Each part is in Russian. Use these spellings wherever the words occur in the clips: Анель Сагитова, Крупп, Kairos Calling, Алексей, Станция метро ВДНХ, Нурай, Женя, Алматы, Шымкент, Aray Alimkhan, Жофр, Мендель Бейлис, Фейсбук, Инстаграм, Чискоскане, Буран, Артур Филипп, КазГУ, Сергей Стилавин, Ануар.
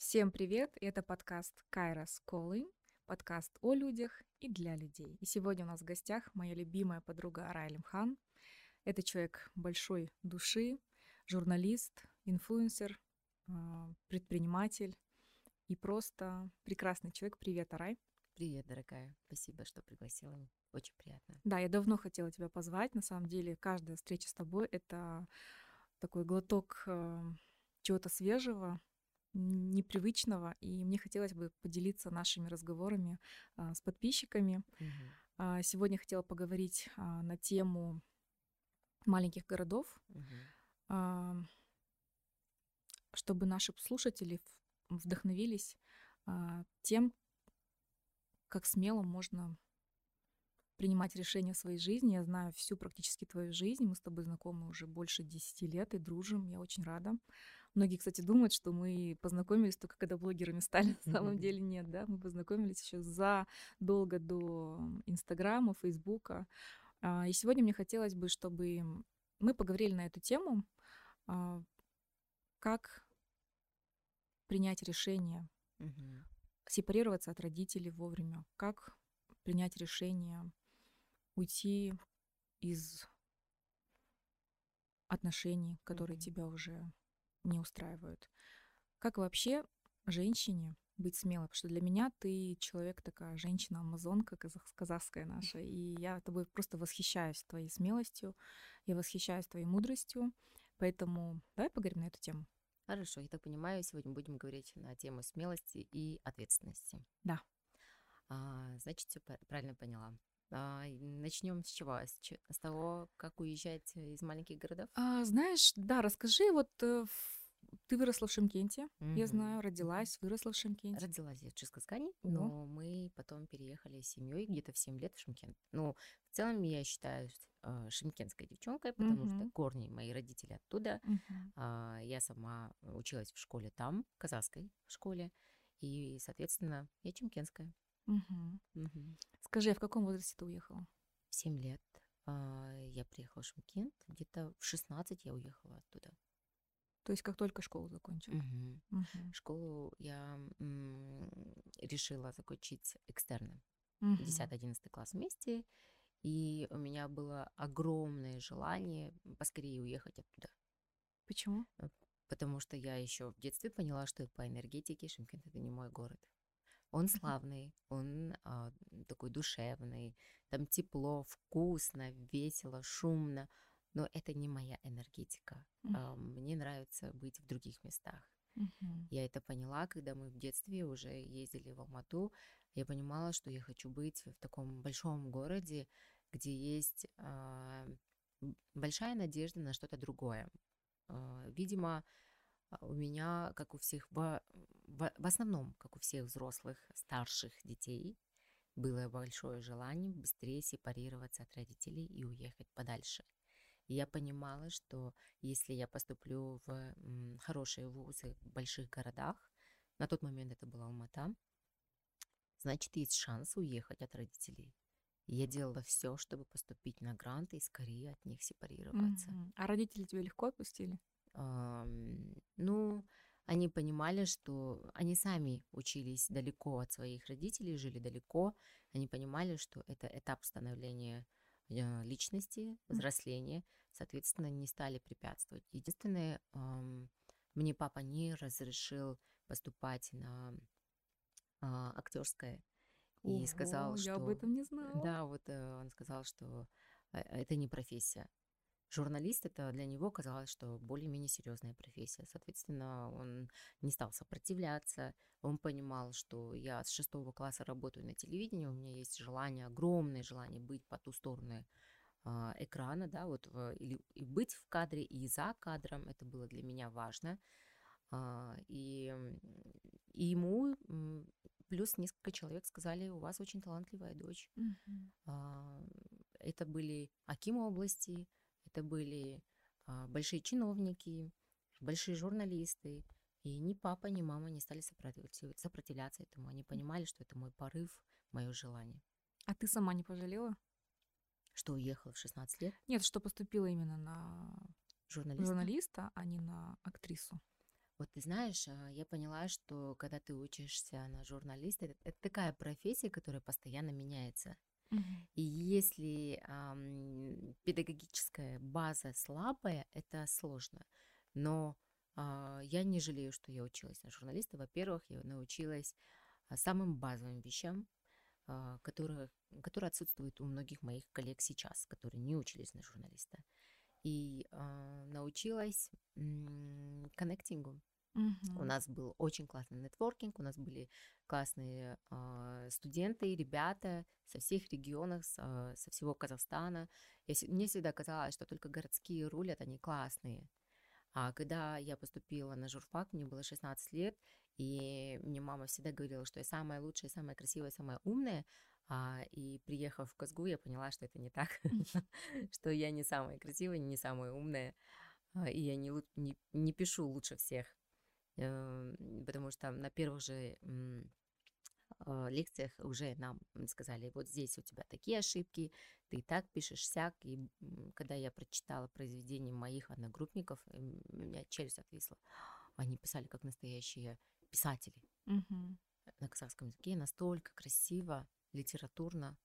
Всем привет! Это подкаст Kairos Calling, подкаст о людях и для людей. И сегодня у нас в гостях моя любимая подруга Aray Alimkhan. Это человек большой души, журналист, инфлюенсер, предприниматель и просто прекрасный человек. Привет, Aray! Привет, дорогая! Спасибо, что пригласила. Очень приятно. Да, я давно хотела тебя позвать. На самом деле, каждая встреча с тобой — это такой глоток чего-то свежего, непривычного, и мне хотелось бы поделиться нашими разговорами с подписчиками. Угу. Сегодня хотела поговорить на тему маленьких городов, угу, чтобы наши слушатели вдохновились тем, как смело можно принимать решения в своей жизни. Я знаю всю практически твою жизнь. Мы с тобой знакомы уже больше 10 лет и дружим. Я очень рада. Многие, кстати, думают, что мы познакомились только когда блогерами стали. На самом деле нет, да. Мы познакомились еще задолго до Инстаграма, Фейсбука. И сегодня мне хотелось бы, чтобы мы поговорили на эту тему, как принять решение, сепарироваться от родителей вовремя, как принять решение уйти из отношений, которые тебя уже не устраивают. Как вообще женщине быть смелой? Потому что для меня ты человек, такая женщина-амазонка, казахская наша, и я тобой просто восхищаюсь твоей смелостью, я восхищаюсь твоей мудростью, поэтому давай поговорим на эту тему. Хорошо, я так понимаю, сегодня будем говорить на тему смелости и ответственности. Да. Значит, все правильно поняла. Начнем с чего? С того, как уезжать из маленьких городов? Знаешь, да, расскажи, вот ты выросла в Шымкенте, я знаю, родилась, выросла в Шымкенте. Родилась я в Чискоскане, но мы потом переехали с семьей где-то в 7 лет в Шымкент. Ну, в целом я считаю шымкентской девчонкой, потому что корни мои родители оттуда. Я сама училась в школе там, в казахской школе, и, соответственно, я чемкентская. Скажи, а в каком возрасте ты уехала? В 7 лет я приехала в Шымкент, где-то в 16 я уехала оттуда. То есть как только школу закончила? Школу я решила закончить экстерном, 10-11 класс вместе, и у меня было огромное желание поскорее уехать оттуда. Почему? Потому что я еще в детстве поняла, что по энергетике Шымкент — это не мой город. Он славный, он такой душевный, там тепло, вкусно, весело, шумно, но это не моя энергетика. Мне нравится быть в других местах. Я это поняла, когда мы в детстве уже ездили в Алмату. Я понимала, что я хочу быть в таком большом городе, где есть большая надежда на что-то другое. Видимо, у меня, как у всех, в основном, как у всех взрослых, старших детей, было большое желание быстрее сепарироваться от родителей и уехать подальше. И я понимала, что если я поступлю в хорошие вузы в больших городах, на тот момент это была Алматы, значит, есть шанс уехать от родителей. Я делала все, чтобы поступить на гранты и скорее от них сепарироваться. А родители тебя легко отпустили? Ну, они понимали, что они сами учились далеко от своих родителей, жили далеко. Они понимали, что это этап становления личности, взросления. Соответственно, не стали препятствовать. Единственное, мне папа не разрешил поступать на актерское. И сказал, что... Я об этом не знала. Да, вот он сказал, что это не профессия. Журналист — это для него казалось, что более-менее серьезная профессия. Соответственно, он не стал сопротивляться. Он понимал, что я с 6 класса работаю на телевидении, у меня есть желание, огромное желание быть по ту сторону экрана, да, вот и быть в кадре, и за кадром. Это было для меня важно. И ему плюс несколько человек сказали: у вас очень талантливая дочь. Это были акимы области, это были большие чиновники, большие журналисты. И ни папа, ни мама не стали сопротивляться этому. Они понимали, что это мой порыв, мое желание. А ты сама не пожалела? Что уехала в 16 лет? Нет, что поступила именно на журналиста, а не на актрису. Вот ты знаешь, я поняла, что когда ты учишься на журналиста, это такая профессия, которая постоянно меняется. И если педагогическая база слабая, это сложно. Но я не жалею, что я училась на журналиста. Во-первых, я научилась самым базовым вещам, которые отсутствуют у многих моих коллег сейчас, которые не учились на журналиста. И научилась коннектингу. У нас был очень классный нетворкинг, у нас были классные студенты, ребята со всех регионов, со всего Казахстана. Мне всегда казалось, что только городские рулят, они классные. А когда я поступила на журфак, мне было 16 лет, и мне мама всегда говорила, что я самая лучшая, самая красивая, самая умная. И приехав в КазГУ, я поняла, что это не так, что я не самая красивая, не самая умная, и я не пишу лучше всех, потому что на первых же лекциях уже нам сказали, вот здесь у тебя такие ошибки, ты и так пишешь сяк, и когда я прочитала произведения моих одногруппников, у меня челюсть отвисла, они писали как настоящие писатели на казахском языке, настолько красиво, литературно.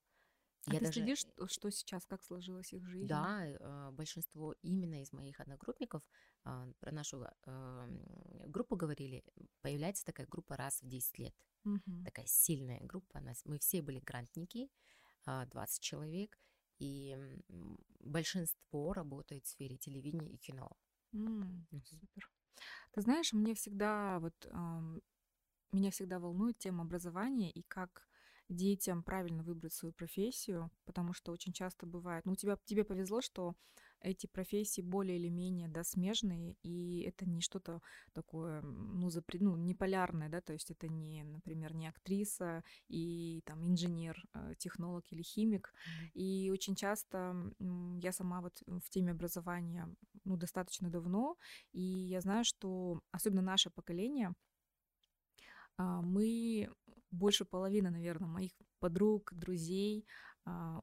Я ты даже... следишь, что сейчас, как сложилась их жизнь? Да, большинство именно из моих одногруппников про нашу группу говорили, появляется такая группа раз в 10 лет. Такая сильная группа. Мы все были грантники, 20 человек, и большинство работает в сфере телевидения и кино. Супер. Ты знаешь, меня всегда волнует тема образования и как детям правильно выбрать свою профессию, потому что очень часто бывает... тебе повезло, что эти профессии более или менее смежные, и это не что-то такое, не полярное, да, то есть это не, например, не актриса и там инженер, технолог или химик. И очень часто я сама в теме образования достаточно давно, и я знаю, что особенно наше поколение, мы... Больше половины, наверное, моих подруг, друзей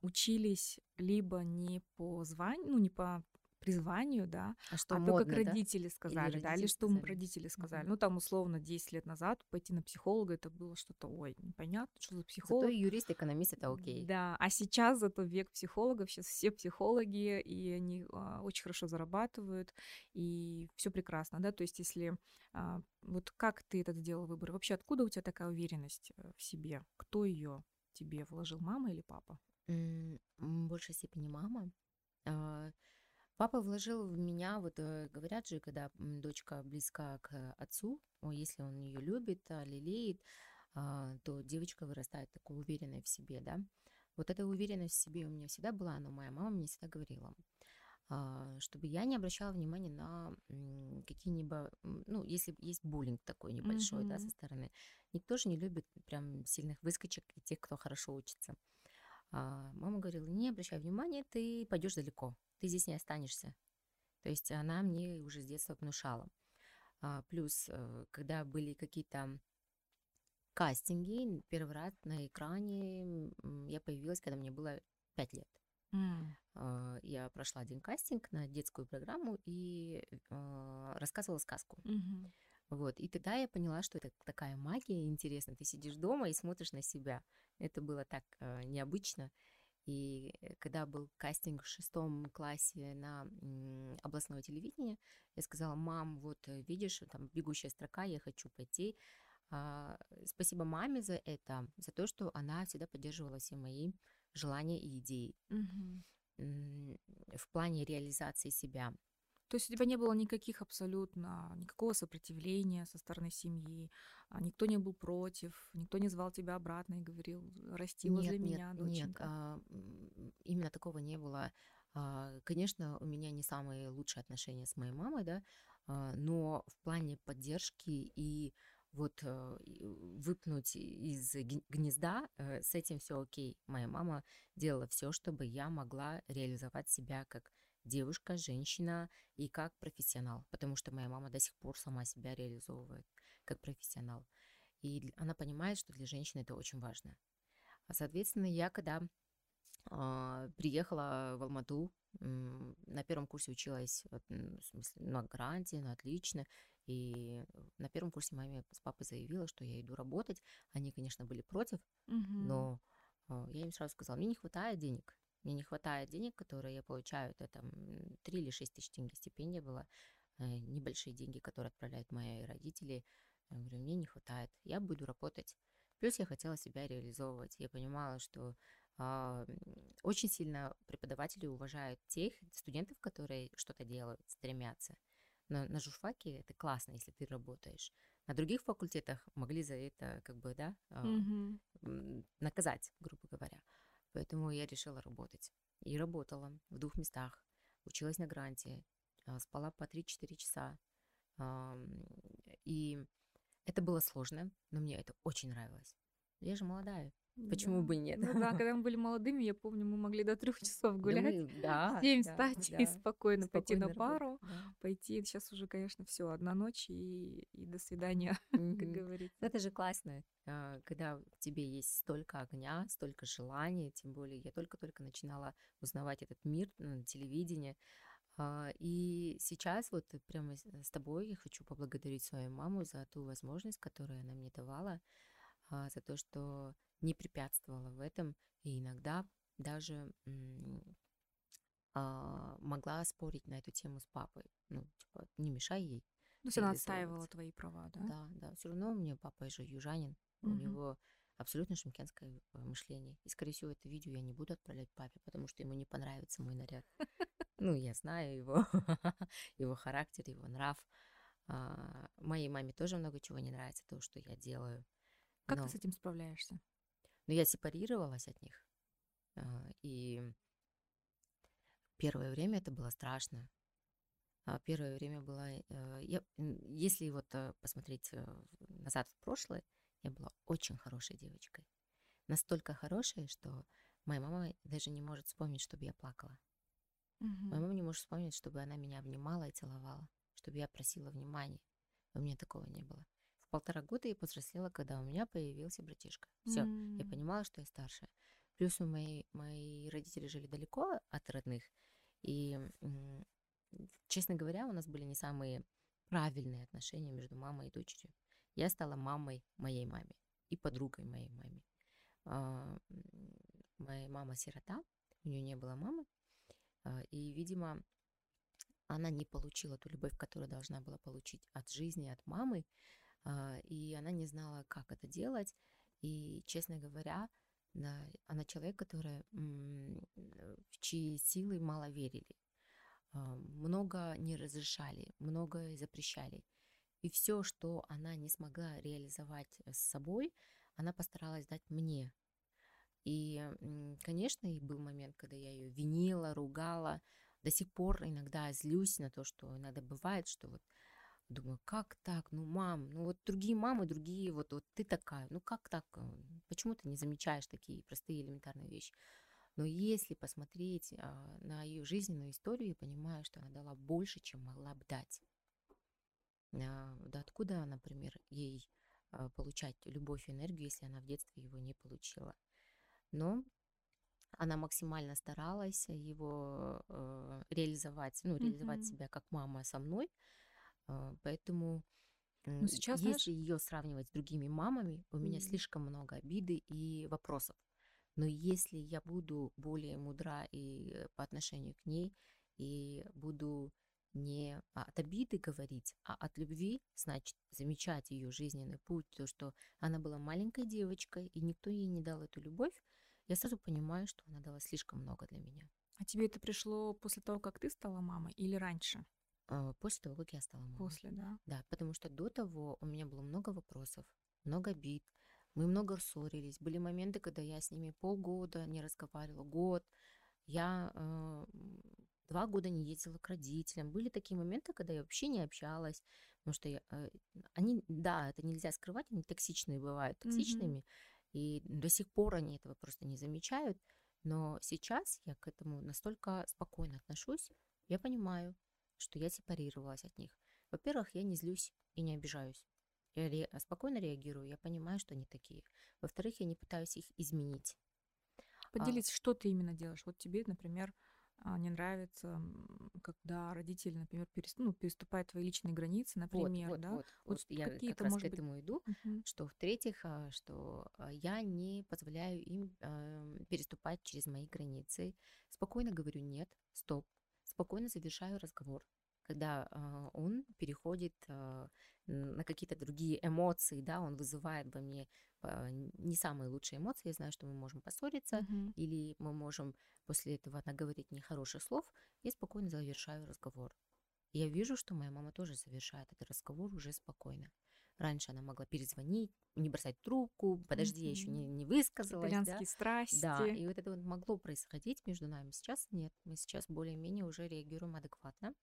учились либо не по званию, не по призванию, да, модно, как родители сказали, родители сказали. Там условно 10 лет назад пойти на психолога, это было что-то, непонятно, что за психолог. Зато юрист, экономист, это окей. Да, а сейчас зато век психологов, сейчас все психологи, и они очень хорошо зарабатывают, и все прекрасно, да, то есть если... как ты это сделал выбор? Вообще, откуда у тебя такая уверенность в себе? Кто ее тебе вложил, мама или папа? В большей степени мама. Папа вложил в меня, говорят же, когда дочка близка к отцу, если он ее любит, лелеет, то девочка вырастает такой уверенной в себе, да. Вот эта уверенность в себе у меня всегда была, но моя мама мне всегда говорила, чтобы я не обращала внимания на какие-нибудь, если есть буллинг такой небольшой, да, со стороны. Никто же не любит прям сильных выскочек и тех, кто хорошо учится. Мама говорила, не обращай внимания, ты пойдешь далеко, ты здесь не останешься. То есть она мне уже с детства внушала. Плюс, когда были какие-то кастинги, первый раз на экране я появилась, когда мне было 5 лет. Я прошла один кастинг на детскую программу и рассказывала сказку. И тогда я поняла, что это такая магия, интересно, ты сидишь дома и смотришь на себя. Это было так необычно. И когда был кастинг в 6 классе на областное телевидение, я сказала, мам, видишь, там бегущая строка, я хочу пойти. Спасибо маме за это, за то, что она всегда поддерживала все мои желания и идеи в плане реализации себя. То есть у тебя не было никакого сопротивления со стороны семьи, никто не был против, никто не звал тебя обратно и говорил, расти возле меня, доченька? Нет, именно такого не было. Конечно, у меня не самые лучшие отношения с моей мамой, да, но в плане поддержки и выпнуть из гнезда, с этим все окей. Моя мама делала все, чтобы я могла реализовать себя как девушка, женщина и как профессионал, потому что моя мама до сих пор сама себя реализовывает как профессионал. И она понимает, что для женщины это очень важно. Соответственно, я когда приехала в Алмату, на первом курсе училась на гранте, отлично. И на первом курсе маме с папой заявила, что я иду работать. Они, конечно, были против, но я им сразу сказала, мне не хватает денег. Мне не хватает денег, которые я получаю. Это там 3 или 6 тысяч тенге стипендия была. Небольшие деньги, которые отправляют мои родители. Я говорю, мне не хватает, я буду работать. Плюс я хотела себя реализовывать. Я понимала, что очень сильно преподаватели уважают тех студентов, которые что-то делают, стремятся. Но на журфаке это классно, если ты работаешь. На других факультетах могли за это как бы, да, наказать, грубо говоря. Поэтому я решила работать. И работала в 2 местах. Училась на гранте, спала по 3-4 часа. И это было сложно, но мне это очень нравилось. Я же молодая. Почему бы нет? Ну, да, когда мы были молодыми, я помню, мы могли до 3 часов гулять, в 7 встать и спокойно пойти на пару, пойти. Сейчас уже, конечно, все, одна ночь и до свидания, как говорится. Это же классно, когда в тебе есть столько огня, столько желаний, тем более я только-только начинала узнавать этот мир на телевидении. И сейчас вот прямо с тобой я хочу поблагодарить свою маму за ту возможность, которую она мне давала, за то, что не препятствовала в этом и иногда даже могла спорить на эту тему с папой. Ну, типа, не мешай ей. Ну, все равно отстаивала твои права, да? Да, да. Все равно у меня папа же южанин, у него абсолютно шымкентское мышление. И, скорее всего, это видео я не буду отправлять папе, потому что ему не понравится мой наряд. Ну, я знаю его, его характер, его нрав. Моей маме тоже много чего не нравится, то, что я делаю. Как ты с этим справляешься? Ну, я сепарировалась от них. И первое время это было страшно. Первое время было... Если вот посмотреть назад в прошлое, я была очень хорошей девочкой. Настолько хорошей, что моя мама даже не может вспомнить, чтобы я плакала. Моя мама не может вспомнить, чтобы она меня обнимала и целовала, чтобы я просила внимания. У меня такого не было. В 1,5 года я повзрослела, когда у меня появился братишка. Все, я понимала, что я старшая. Плюс мои родители жили далеко от родных. И, честно говоря, у нас были не самые правильные отношения между мамой и дочерью. Я стала мамой моей маме и подругой моей маме. Моя мама сирота, у нее не было мамы. И, видимо, она не получила ту любовь, которую должна была получить от жизни, от мамы, и она не знала, как это делать. И, честно говоря, она человек, который, в чьи силы мало верили, много не разрешали, многое запрещали. И все, что она не смогла реализовать с собой, она постаралась дать мне. И, конечно, и был момент, когда я ее винила, ругала. До сих пор иногда злюсь на то, что иногда бывает, что вот думаю, как так, ну, мам, ну, вот другие мамы, другие, вот ты такая, ну, как так, почему ты не замечаешь такие простые элементарные вещи? Но если посмотреть на ее жизненную историю, я понимаю, что она дала больше, чем могла бы дать. Да откуда, например, ей получать любовь и энергию, если она в детстве его не получила? Но она максимально старалась его реализовать, ну, реализовать себя как мама со мной, поэтому сейчас, если ее сравнивать с другими мамами, у меня слишком много обиды и вопросов. Но если я буду более мудра и по отношению к ней, и буду не от обиды говорить, а от любви, значит, замечать ее жизненный путь, то, что она была маленькой девочкой, и никто ей не дал эту любовь, я сразу понимаю, что она дала слишком много для меня. А тебе это пришло после того, как ты стала мамой, или раньше? После того, как я стала мамой. После, да? Да, потому что до того у меня было много вопросов, много обид, мы много ссорились. Были моменты, когда я с ними полгода не разговаривала, год. Я 2 года не ездила к родителям. Были такие моменты, когда я вообще не общалась, потому что они, да, это нельзя скрывать, они токсичные бывают, токсичными. И до сих пор они этого просто не замечают. Но сейчас я к этому настолько спокойно отношусь. Я понимаю, что я сепарировалась от них. Во-первых, я не злюсь и не обижаюсь. Я спокойно реагирую, я понимаю, что они такие. Во-вторых, я не пытаюсь их изменить. Поделись, что ты именно делаешь. Вот тебе, например, не нравится, когда родители, например, переступают твои личные границы, например, вот я как раз к этому иду, что в-третьих, что я не позволяю им переступать через мои границы, спокойно говорю «нет», «стоп», спокойно завершаю разговор, когда он переходит на какие-то другие эмоции, да, он вызывает во мне не самые лучшие эмоции, я знаю, что мы можем поссориться, или мы можем после этого наговорить нехороших слов, я спокойно завершаю разговор. Я вижу, что моя мама тоже завершает этот разговор уже спокойно. Раньше она могла перезвонить, не бросать трубку, подожди, я еще не высказалась. Итальянские страсти. Да, и вот это вот могло происходить между нами. Сейчас нет, мы сейчас более-менее уже реагируем адекватно.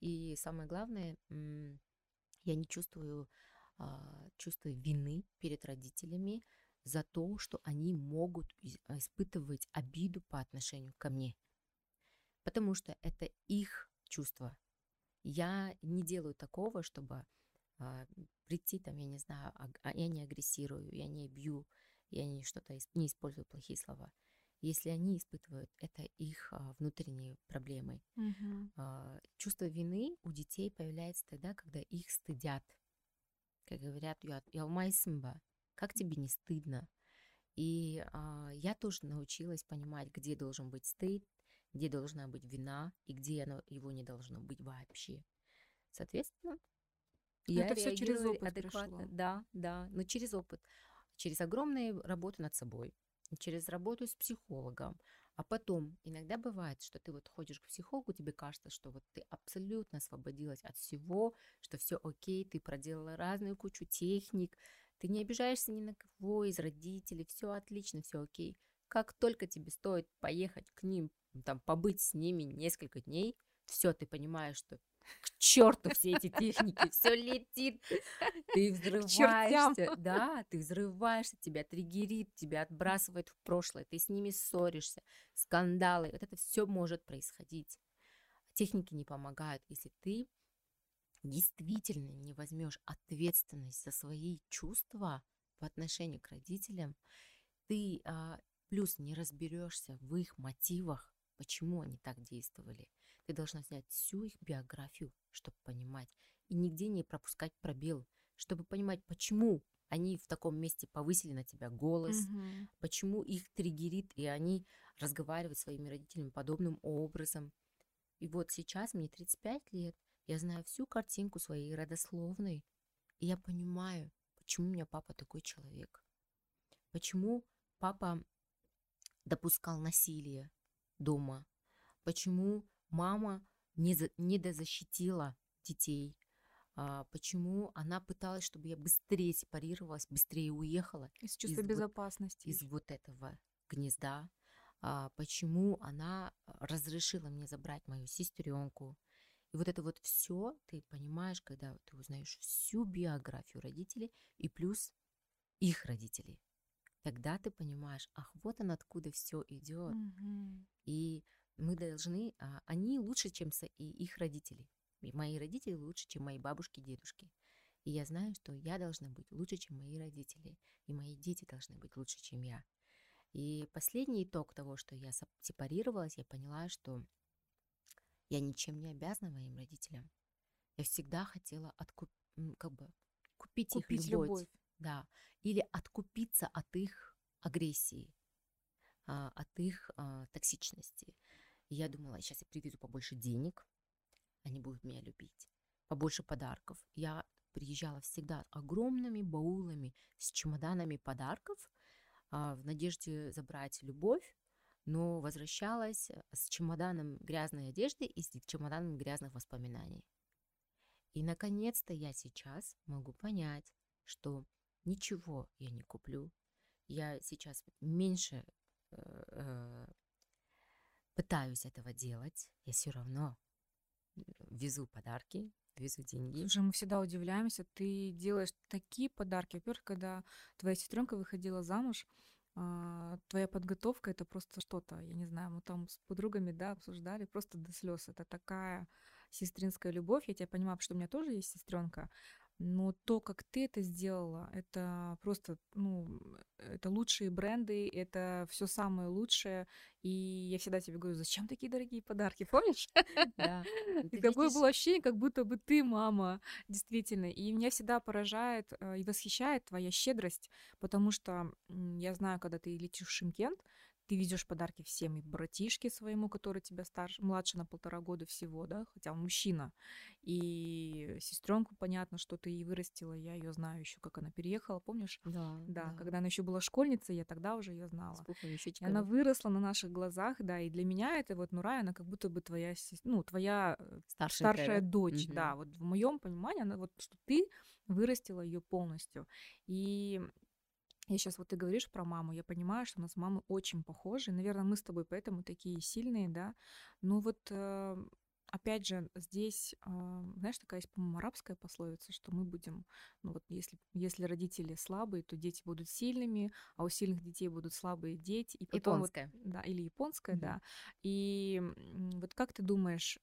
И самое главное, я не чувствую вины перед родителями за то, что они могут испытывать обиду по отношению ко мне, потому что это их чувство. Я не делаю такого, чтобы прийти там, я не знаю, я не агрессирую, я не бью, я не что-то, не использую плохие слова. Если они испытывают, это их внутренние проблемы. Чувство вины у детей появляется тогда, когда их стыдят. Как говорят, как тебе не стыдно? И я тоже научилась понимать, где должен быть стыд, где должна быть вина, и где его не должно быть вообще. Соответственно, я это все через опыт адекватно. Пришло. Да, но через опыт, через огромную работу над собой, через работу с психологом. А потом иногда бывает, что ты вот ходишь к психологу, тебе кажется, что вот ты абсолютно освободилась от всего, что все окей, ты проделала разную кучу техник, ты не обижаешься ни на кого из родителей, все отлично, все окей. Как только тебе стоит поехать к ним, там, побыть с ними несколько дней, все, ты понимаешь, что к черту все эти техники, все летит, ты взрываешься, тебя триггерит, тебя отбрасывает в прошлое, ты с ними ссоришься, скандалы, вот это все может происходить. Техники не помогают, если ты действительно не возьмешь ответственность за свои чувства по отношению к родителям, ты плюс не разберешься в их мотивах, почему они так действовали. Ты должна знать всю их биографию, чтобы понимать, и нигде не пропускать пробел, чтобы понимать, почему они в таком месте повысили на тебя голос, почему их триггерит, и они разговаривают с своими родителями подобным образом. И вот сейчас мне 35 лет, я знаю всю картинку своей родословной, и я понимаю, почему у меня папа такой человек, почему папа допускал насилие дома, почему мама недозащитила детей, почему она пыталась, чтобы я быстрее сепарировалась, быстрее уехала. Из чувства безопасности. Из вот этого гнезда. Почему она разрешила мне забрать мою сестренку. И вот это вот все ты понимаешь, когда ты узнаешь всю биографию родителей и плюс их родителей. Тогда ты понимаешь, ах, вот он откуда все идет. И мы должны, они лучше, чем их родители. И мои родители лучше, чем мои бабушки, дедушки. И я знаю, что я должна быть лучше, чем мои родители. И мои дети должны быть лучше, чем я. И последний итог того, что я сепарировалась, я поняла, что я ничем не обязана моим родителям. Я всегда хотела купить их любовь. Да. Или откупиться от их агрессии, от их токсичности. И я думала, сейчас я привезу побольше денег, они будут меня любить, побольше подарков. Я приезжала всегда огромными баулами с чемоданами подарков в надежде забрать любовь, но возвращалась с чемоданом грязной одежды и с чемоданом грязных воспоминаний. И, наконец-то, я сейчас могу понять, что ничего я не куплю. Я сейчас меньше пытаюсь этого делать, я все равно везу подарки, везу деньги. Слушай, мы всегда удивляемся, ты делаешь такие подарки. Во-первых, когда твоя сестренка выходила замуж, твоя подготовка — это просто что-то, я не знаю, мы там с подругами, да, обсуждали, просто до слез. Это такая сестринская любовь. Я тебя понимаю, потому что у меня тоже есть сестренка. Но то, как ты это сделала, это просто, ну, это лучшие бренды, это все самое лучшее. И я всегда тебе говорю, зачем такие дорогие подарки, помнишь? Да. И такое было ощущение, как будто бы ты мама, действительно. И меня всегда поражает и восхищает твоя щедрость, потому что я знаю, когда ты летишь в Шымкент, ты везешь подарки всем, и братишке своему, который тебя старше, младше на 1,5 года всего, да, хотя он мужчина. И сестренку, понятно, что ты и вырастила, я ее знаю еще, как она переехала, помнишь? Да, да. Когда она еще была школьницей, я тогда уже ее знала. С пухлыми щечками. Она выросла на наших глазах, да, и для меня это вот Нурай, она как будто бы твоя, ну, твоя старшая дочь, угу. Да, вот в моем понимании, она вот, что ты вырастила ее полностью. И я сейчас, вот ты говоришь про маму, я понимаю, что у нас мамы очень похожи. Наверное, мы с тобой поэтому такие сильные, да. Но вот, опять же, здесь, знаешь, такая есть, по-моему, арабская пословица, что мы будем, ну вот, если родители слабые, то дети будут сильными, а у сильных детей будут слабые дети. И потом, японская. Вот, да, или японская, mm-hmm. да. И вот как ты думаешь,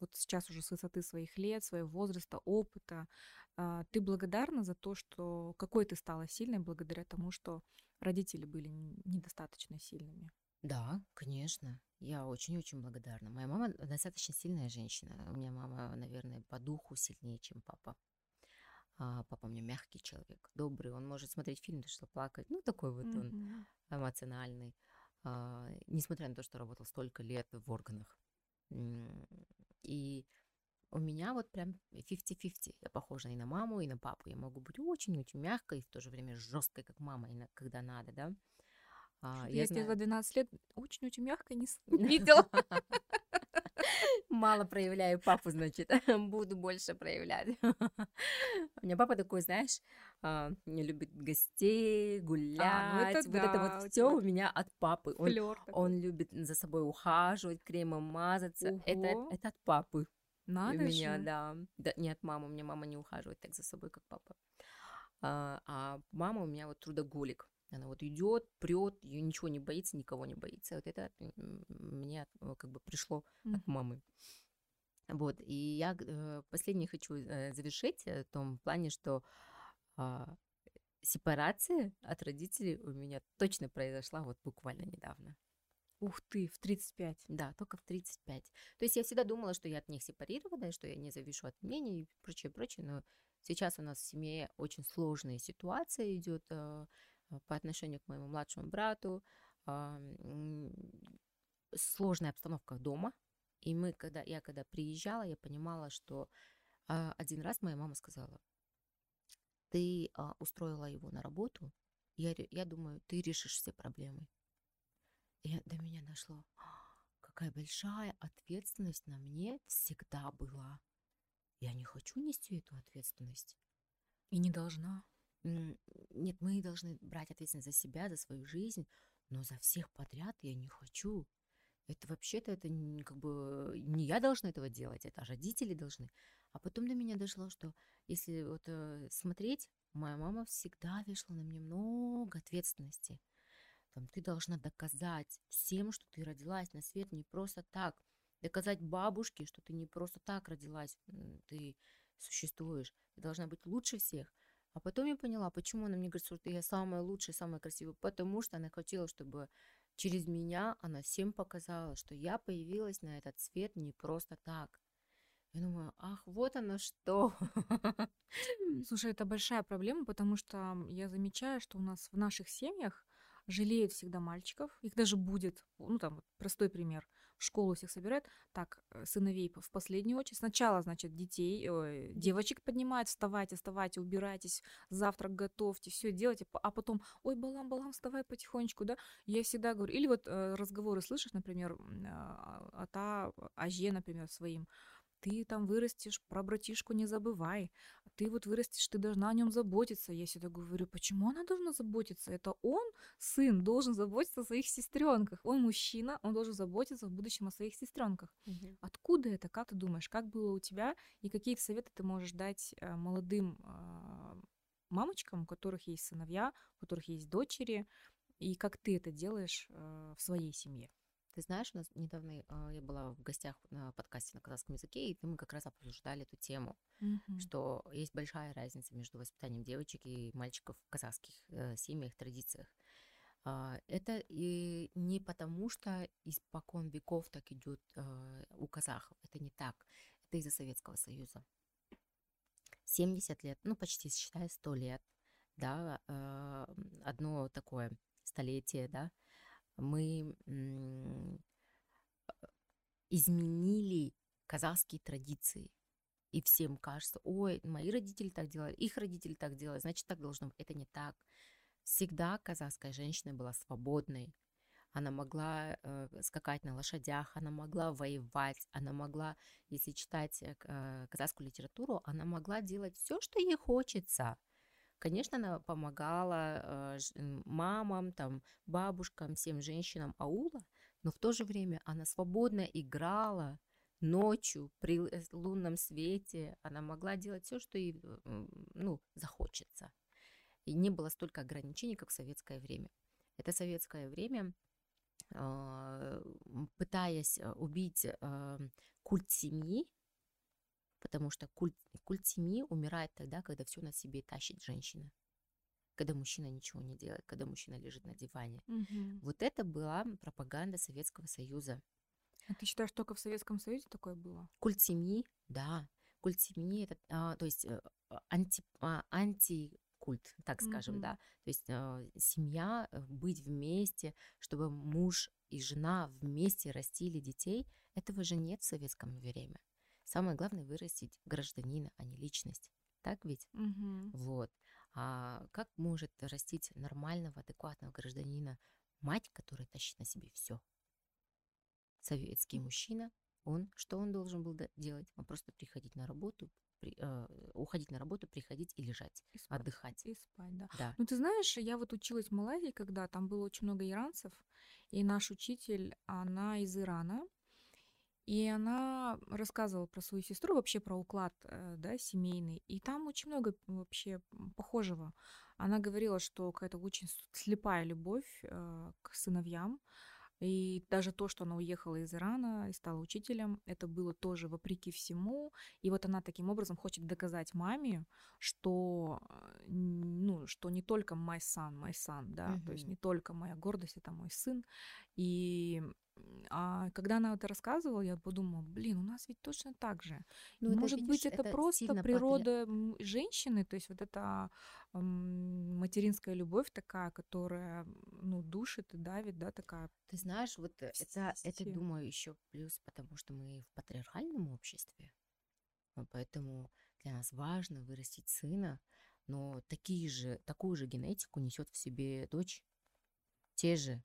вот сейчас уже с высоты своих лет, своего возраста, опыта, ты благодарна за то, что какой ты стала сильной благодаря тому, что родители были недостаточно сильными? Да, конечно. Я очень-очень благодарна. Моя мама достаточно сильная женщина. У меня мама, наверное, по духу сильнее, чем папа. Папа у меня мягкий человек, добрый. Он может смотреть фильм, даже что плакать. Ну, такой вот mm-hmm. он эмоциональный. Несмотря на то, что работал столько лет в органах. И у меня вот прям 50-50. Я похожа и на маму, и на папу. Я могу быть очень-очень мягкой, и в то же время жесткой, как мама, когда надо, да. Я тебе за 12 лет очень-очень мягко не видела. Мало проявляю папу, значит, буду больше проявлять. У меня папа такой, знаешь, не любит гостей, гулять. Это все у меня от папы. Он любит за собой ухаживать, кремом мазаться. Это от папы. Надо же. У меня, да. Не от мамы. У меня мама не ухаживает так за собой, как папа. А мама у меня вот трудоголик. Она вот идет, прет, ее ничего не боится, никого не боится. Вот это мне как бы пришло mm-hmm. от мамы. Вот, и я последнее хочу завершить в том плане, что сепарация от родителей у меня точно произошла вот буквально недавно. Ух ты, в 35. Да, только в 35. То есть я всегда думала, что я от них сепарирована, что я не завишу от мнений и прочее. Но сейчас у нас в семье очень сложная ситуация идет по отношению к моему младшему брату, сложная обстановка дома. И когда я приезжала, я понимала, что один раз моя мама сказала: ты устроила его на работу, я думаю, ты решишь все проблемы. И до меня дошло, какая большая ответственность на мне всегда была. Я не хочу нести эту ответственность. И не должна. Нет, мы должны брать ответственность за себя, за свою жизнь, но за всех подряд я не хочу. Это вообще-то как бы не я должна этого делать, это родители должны. А потом до меня дошло, что если вот смотреть, моя мама всегда вешала на меня много ответственности. Там, ты должна доказать всем, что ты родилась на свет не просто так. Доказать бабушке, что ты не просто так родилась, ты существуешь. Ты должна быть лучше всех. А потом я поняла, почему она мне говорит, что я самая лучшая, самая красивая, потому что она хотела, чтобы через меня она всем показала, что я появилась на этот свет не просто так. Я думаю, ах, вот оно что. Слушай, это большая проблема, потому что я замечаю, что у нас в наших семьях жалеют всегда мальчиков, их даже будет, ну там простой пример. В школу всех собирают, так, сыновей в последнюю очередь. Сначала, значит, девочек поднимают, вставайте, убирайтесь, завтрак готовьте, все делайте, а потом, ой, балам, вставай потихонечку, да. Я всегда говорю, или вот разговоры слышишь, например, аже, например, своим, ты там вырастешь, про братишку не забывай, ты вот вырастешь, ты должна о нем заботиться. Я всегда говорю, почему она должна заботиться? Это он, сын, должен заботиться о своих сестренках. Он мужчина, он должен заботиться в будущем о своих сестренках. Угу. Откуда это? Как ты думаешь? Как было у тебя? И какие советы ты можешь дать молодым мамочкам, у которых есть сыновья, у которых есть дочери? И как ты это делаешь в своей семье? Ты знаешь, у нас недавно я была в гостях на подкасте на казахском языке, и мы как раз обсуждали эту тему, что есть большая разница между воспитанием девочек и мальчиков в казахских семьях, традициях. Это и не потому, что испокон веков так идет у казахов. Это не так. Это из-за Советского Союза. 70 лет, ну, почти, считай, 100 лет, да, одно такое столетие, да, мы изменили казахские традиции. И всем кажется, ой, мои родители так делали, их родители так делали, значит, так должно быть. Это не так. Всегда казахская женщина была свободной. Она могла скакать на лошадях, она могла воевать, она могла, если читать казахскую литературу, она могла делать все, что ей хочется. Конечно, она помогала мамам, там, бабушкам, всем женщинам аула, но в то же время она свободно играла ночью при лунном свете, она могла делать все, что ей, ну, захочется. И не было столько ограничений, как в советское время. Это советское время, пытаясь убить культ семьи, потому что культ семьи умирает тогда, когда все на себе тащит женщина, когда мужчина ничего не делает, когда мужчина лежит на диване. Угу. Вот это была пропаганда Советского Союза. А ты считаешь, только в Советском Союзе такое было? Культ семьи, да. Культ семьи, это, то есть антикульт, так скажем, да. То есть семья, быть вместе, чтобы муж и жена вместе растили детей, этого же нет в советском время. Самое главное — вырастить гражданина, а не личность. Так ведь? Вот. А как может растить нормального, адекватного гражданина мать, которая тащит на себе все? Советский мужчина, он что он должен был делать? Он просто приходить на работу, уходить на работу, приходить и лежать, и спать, отдыхать. И спать, да. Ну, ты знаешь, я вот училась в Малайзии, когда там было очень много иранцев, и наш учитель, она из Ирана, и она рассказывала про свою сестру, вообще про уклад, да, семейный. И там очень много вообще похожего. Она говорила, что какая-то очень слепая любовь к сыновьям. И даже то, что она уехала из Ирана и стала учителем, это было тоже вопреки всему. И вот она таким образом хочет доказать маме, что, ну, что не только мой сын, да, то есть не только моя гордость, это мой сын. И когда она это рассказывала, я подумала, блин, у нас ведь точно так же. Ну, может это, видишь, быть, это просто природа женщины, то есть вот эта материнская любовь такая, которая, ну, душит и давит, да, такая. Ты знаешь, вот это, думаю, еще плюс, потому что мы в патриархальном обществе, поэтому для нас важно вырастить сына, но такую же генетику несет в себе дочь, те же,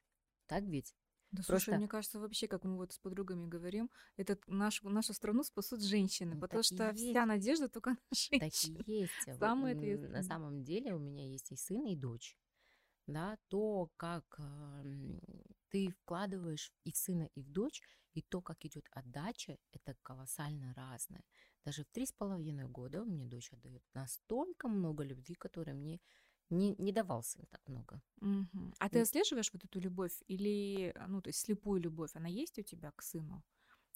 так ведь? Да, просто... Слушай, мне кажется, вообще, как мы вот с подругами говорим, это нашу страну спасут женщины, ну, потому что вся надежда только на женщин. Так и есть. Самое ответственное. На самом деле у меня есть и сын, и дочь. Да, то, как ты вкладываешь и в сына, и в дочь, и то, как идет отдача, это колоссально разное. Даже в 3,5 года у меня дочь отдает настолько много любви, которая мне... Не давался им так много. А ты отслеживаешь вот эту любовь? Или, ну, то есть слепую любовь, она есть у тебя к сыну?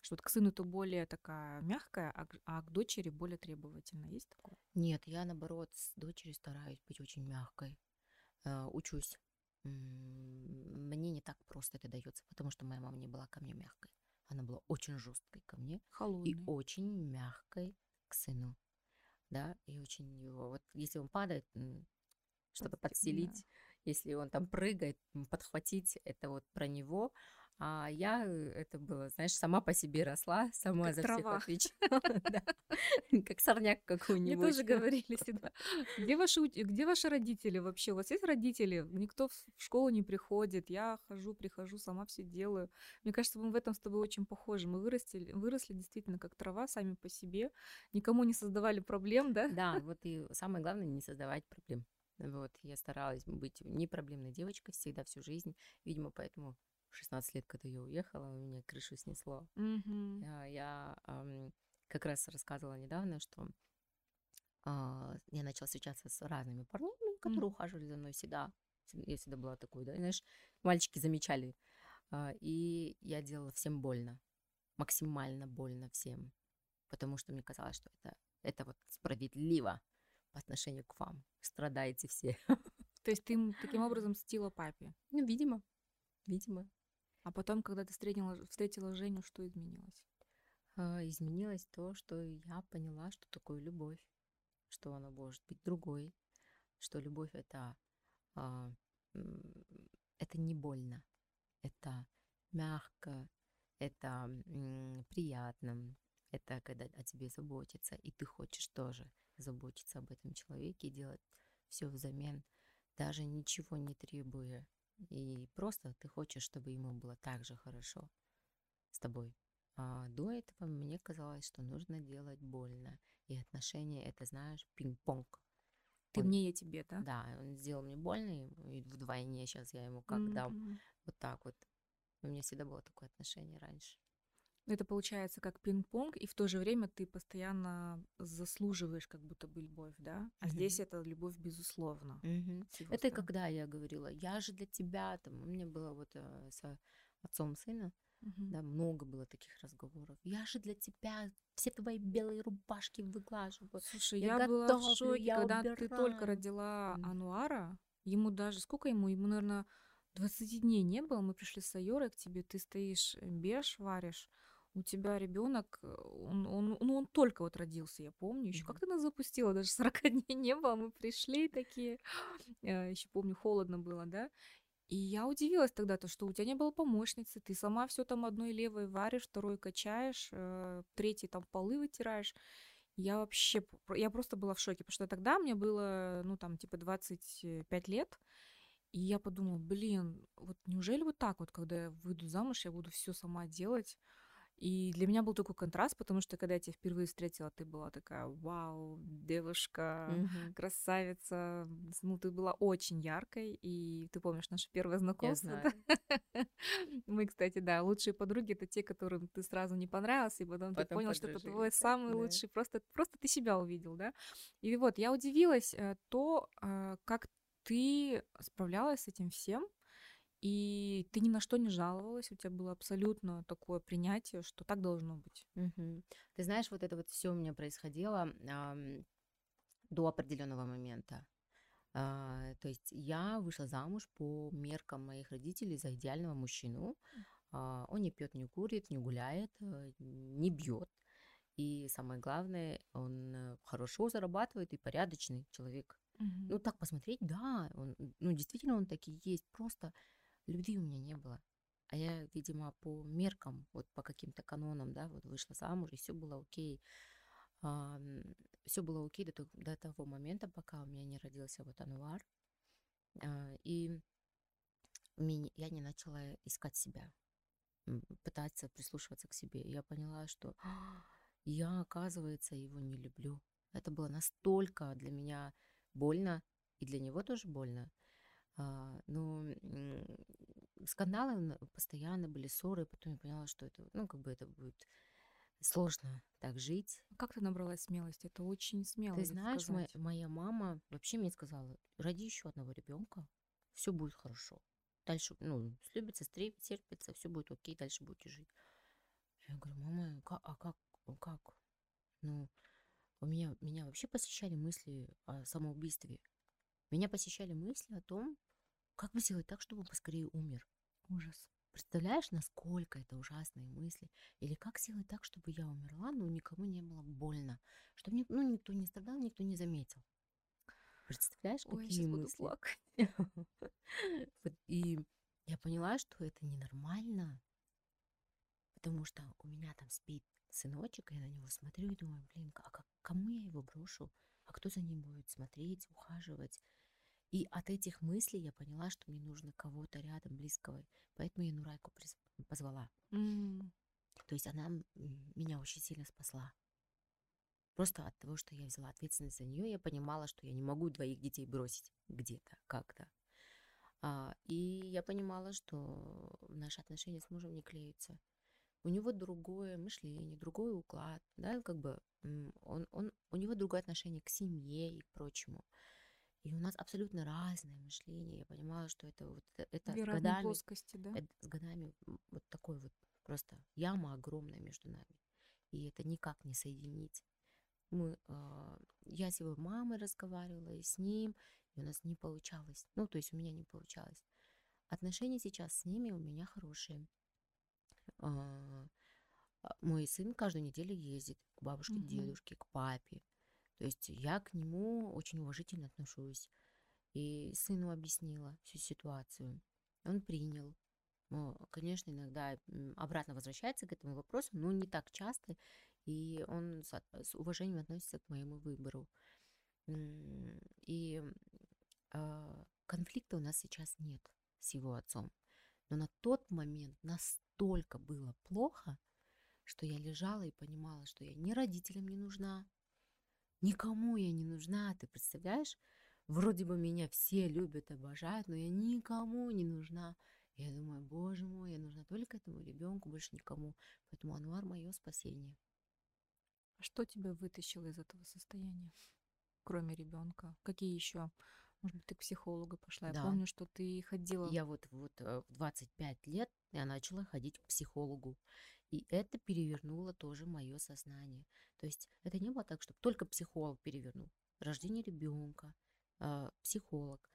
Что вот к сыну-то более такая мягкая, а к дочери более требовательная. Есть такое? Нет, я, наоборот, с дочерью стараюсь быть очень мягкой. Учусь. Мне не так просто это дается, потому что моя мама не была ко мне мягкой. Она была очень жесткой ко мне. Холодной. И очень мягкой к сыну. Да, и очень его... Вот если он падает... что-то подстелить, если он там прыгает, подхватить, это вот про него. А я, это было, знаешь, сама по себе росла, сама как за трава. Всех отвечала. Как сорняк какой-нибудь. Мне тоже говорили всегда, где ваши родители вообще? У вас есть родители? Никто в школу не приходит, я хожу, прихожу, сама все делаю. Мне кажется, мы в этом с тобой очень похожи. Мы выросли действительно как трава сами по себе, никому не создавали проблем, да? Да, вот и самое главное, не создавать проблем. Вот, я старалась быть непроблемной девочкой всегда, всю жизнь. Видимо, поэтому в 16 лет, когда я уехала, у меня крышу снесло. Я как раз рассказывала недавно, что я начала встречаться с разными парнями, которые ухаживали за мной всегда. Я всегда была такой, да, знаешь, мальчики замечали. И я делала всем больно, максимально больно всем, потому что мне казалось, что это вот справедливо по отношению к вам. Страдаете все. То есть ты таким образом мстила папе? Ну, видимо, видимо. А потом, когда ты встретила Женю, что изменилось? Изменилось то, что я поняла, что такое любовь, что она может быть другой, что любовь — это не больно, это мягко, это приятно, это когда о тебе заботятся, и ты хочешь тоже заботиться об этом человеке и делать все взамен, даже ничего не требуя, и просто ты хочешь, чтобы ему было так же хорошо с тобой. А до этого мне казалось, что нужно делать больно. И отношения — это, знаешь, пинг-понг. Ты мне, я тебе, да? Да, он сделал мне больно, и вдвойне сейчас я ему как дам. Вот так вот. У меня всегда было такое отношение раньше. Это получается как пинг-понг, и в то же время ты постоянно заслуживаешь как будто бы любовь, да? А здесь это любовь безусловно. Это когда я говорила, я же для тебя, там, у меня было вот с отцом сына, да, много было таких разговоров. Я же для тебя все твои белые рубашки выглаживаю. Слушай, я была в шоке, когда ты только родила Ануара. Ему даже, сколько ему? Ему, наверное, 20 дней не было. Мы пришли с Айорой к тебе, ты стоишь, беш варишь. У тебя ребенок, он только вот родился, я помню. Еще как ты нас запустила, даже 40 дней не было. Мы пришли такие, еще помню, холодно было, да? И я удивилась тогда, то, что у тебя не было помощницы, ты сама все там одной левой варишь, второй качаешь, третьей там полы вытираешь. Я просто была в шоке, потому что тогда мне было, 25 лет, и я подумала, блин, вот неужели вот так вот, когда я выйду замуж, я буду все сама делать? И для меня был такой контраст, потому что когда я тебя впервые встретила, ты была такая, вау, девушка, красавица. Ты была очень яркой, и ты помнишь наше первое знакомство? Да? Мы, кстати, да, лучшие подруги — это те, которым ты сразу не понравился, и потом ты понял, что это твой самый лучший, просто ты себя увидел, да? И вот я удивилась то, как ты справлялась с этим всем. И ты ни на что не жаловалась, у тебя было абсолютно такое принятие, что так должно быть. Ты знаешь, вот это вот все у меня происходило до определенного момента. То есть я вышла замуж по меркам моих родителей за идеального мужчину. Он не пьет, не курит, не гуляет, не бьет. И самое главное, он хорошо зарабатывает и порядочный человек. Ну, так посмотреть, да, действительно он так и есть, просто... Любви у меня не было. А я, видимо, по меркам, вот по каким-то канонам, да, вот вышла замуж, и все было окей. Все было окей до того момента, пока у меня не родился вот Ануар. И я не начала искать себя, пытаться прислушиваться к себе. Я поняла, что я, оказывается, его не люблю. Это было настолько для меня больно, и для него тоже больно. Ну, скандалы постоянно были, ссоры, потом я поняла, что это, это будет сложно так жить. Как ты набралась смелости? Это очень смело. Ты знаешь, моя мама вообще мне сказала: роди еще одного ребенка, все будет хорошо. Дальше, слюбится, терпится, все будет окей, дальше будете жить. Я говорю: мама, как? У меня вообще посещали мысли о самоубийстве. Меня посещали мысли о том, как бы сделать так, чтобы он поскорее умер. Ужас. Представляешь, насколько это ужасные мысли? Или как сделать так, чтобы я умерла, но никому не было больно? Чтобы никто не страдал, никто не заметил. Представляешь, какие мысли? Я сейчас буду плакать. И я поняла, что это ненормально, потому что у меня там спит сыночек, я на него смотрю и думаю, блин, кому я его брошу? А кто за ним будет смотреть, ухаживать? И от этих мыслей я поняла, что мне нужно кого-то рядом, близкого. Поэтому я Нурайку позвала. То есть она меня очень сильно спасла. Просто от того, что я взяла ответственность за нее, я понимала, что я не могу двоих детей бросить где-то, как-то. И я понимала, что наши отношения с мужем не клеятся. У него другое мышление, другой уклад, да, у него другое отношение к семье и к прочему. И у нас абсолютно разное мышление. Я понимаю, что это вот это с годами, плоскости, да? Это с годами вот такой вот просто яма огромная между нами. И это никак не соединить. Я с его мамой разговаривала и с ним, и у нас не получалось. Ну, то есть у меня не получалось. Отношения сейчас с ними у меня хорошие. Мой сын каждую неделю ездит к бабушке, угу. дедушке, к папе. То есть я к нему очень уважительно отношусь. И сыну объяснила всю ситуацию. Он принял. Но, конечно, иногда обратно возвращается к этому вопросу, но не так часто. И он с уважением относится к моему выбору. И конфликта у нас сейчас нет с его отцом. Но на тот момент настолько было плохо, что я лежала и понимала, что я ни родителям не нужна, никому я не нужна, ты представляешь? Вроде бы меня все любят, обожают, но я никому не нужна. Я думаю, боже мой, я нужна только этому ребенку, больше никому. Поэтому Ануар – мое спасение. А что тебя вытащило из этого состояния, кроме ребенка? Какие еще? Может быть, ты к психологу пошла? Да. Я помню, что ты ходила... Я вот в 25 лет я начала ходить к психологу. И это перевернуло тоже мое сознание. То есть это не было так, чтобы только психолог перевернул. Рождение ребенка, психолог,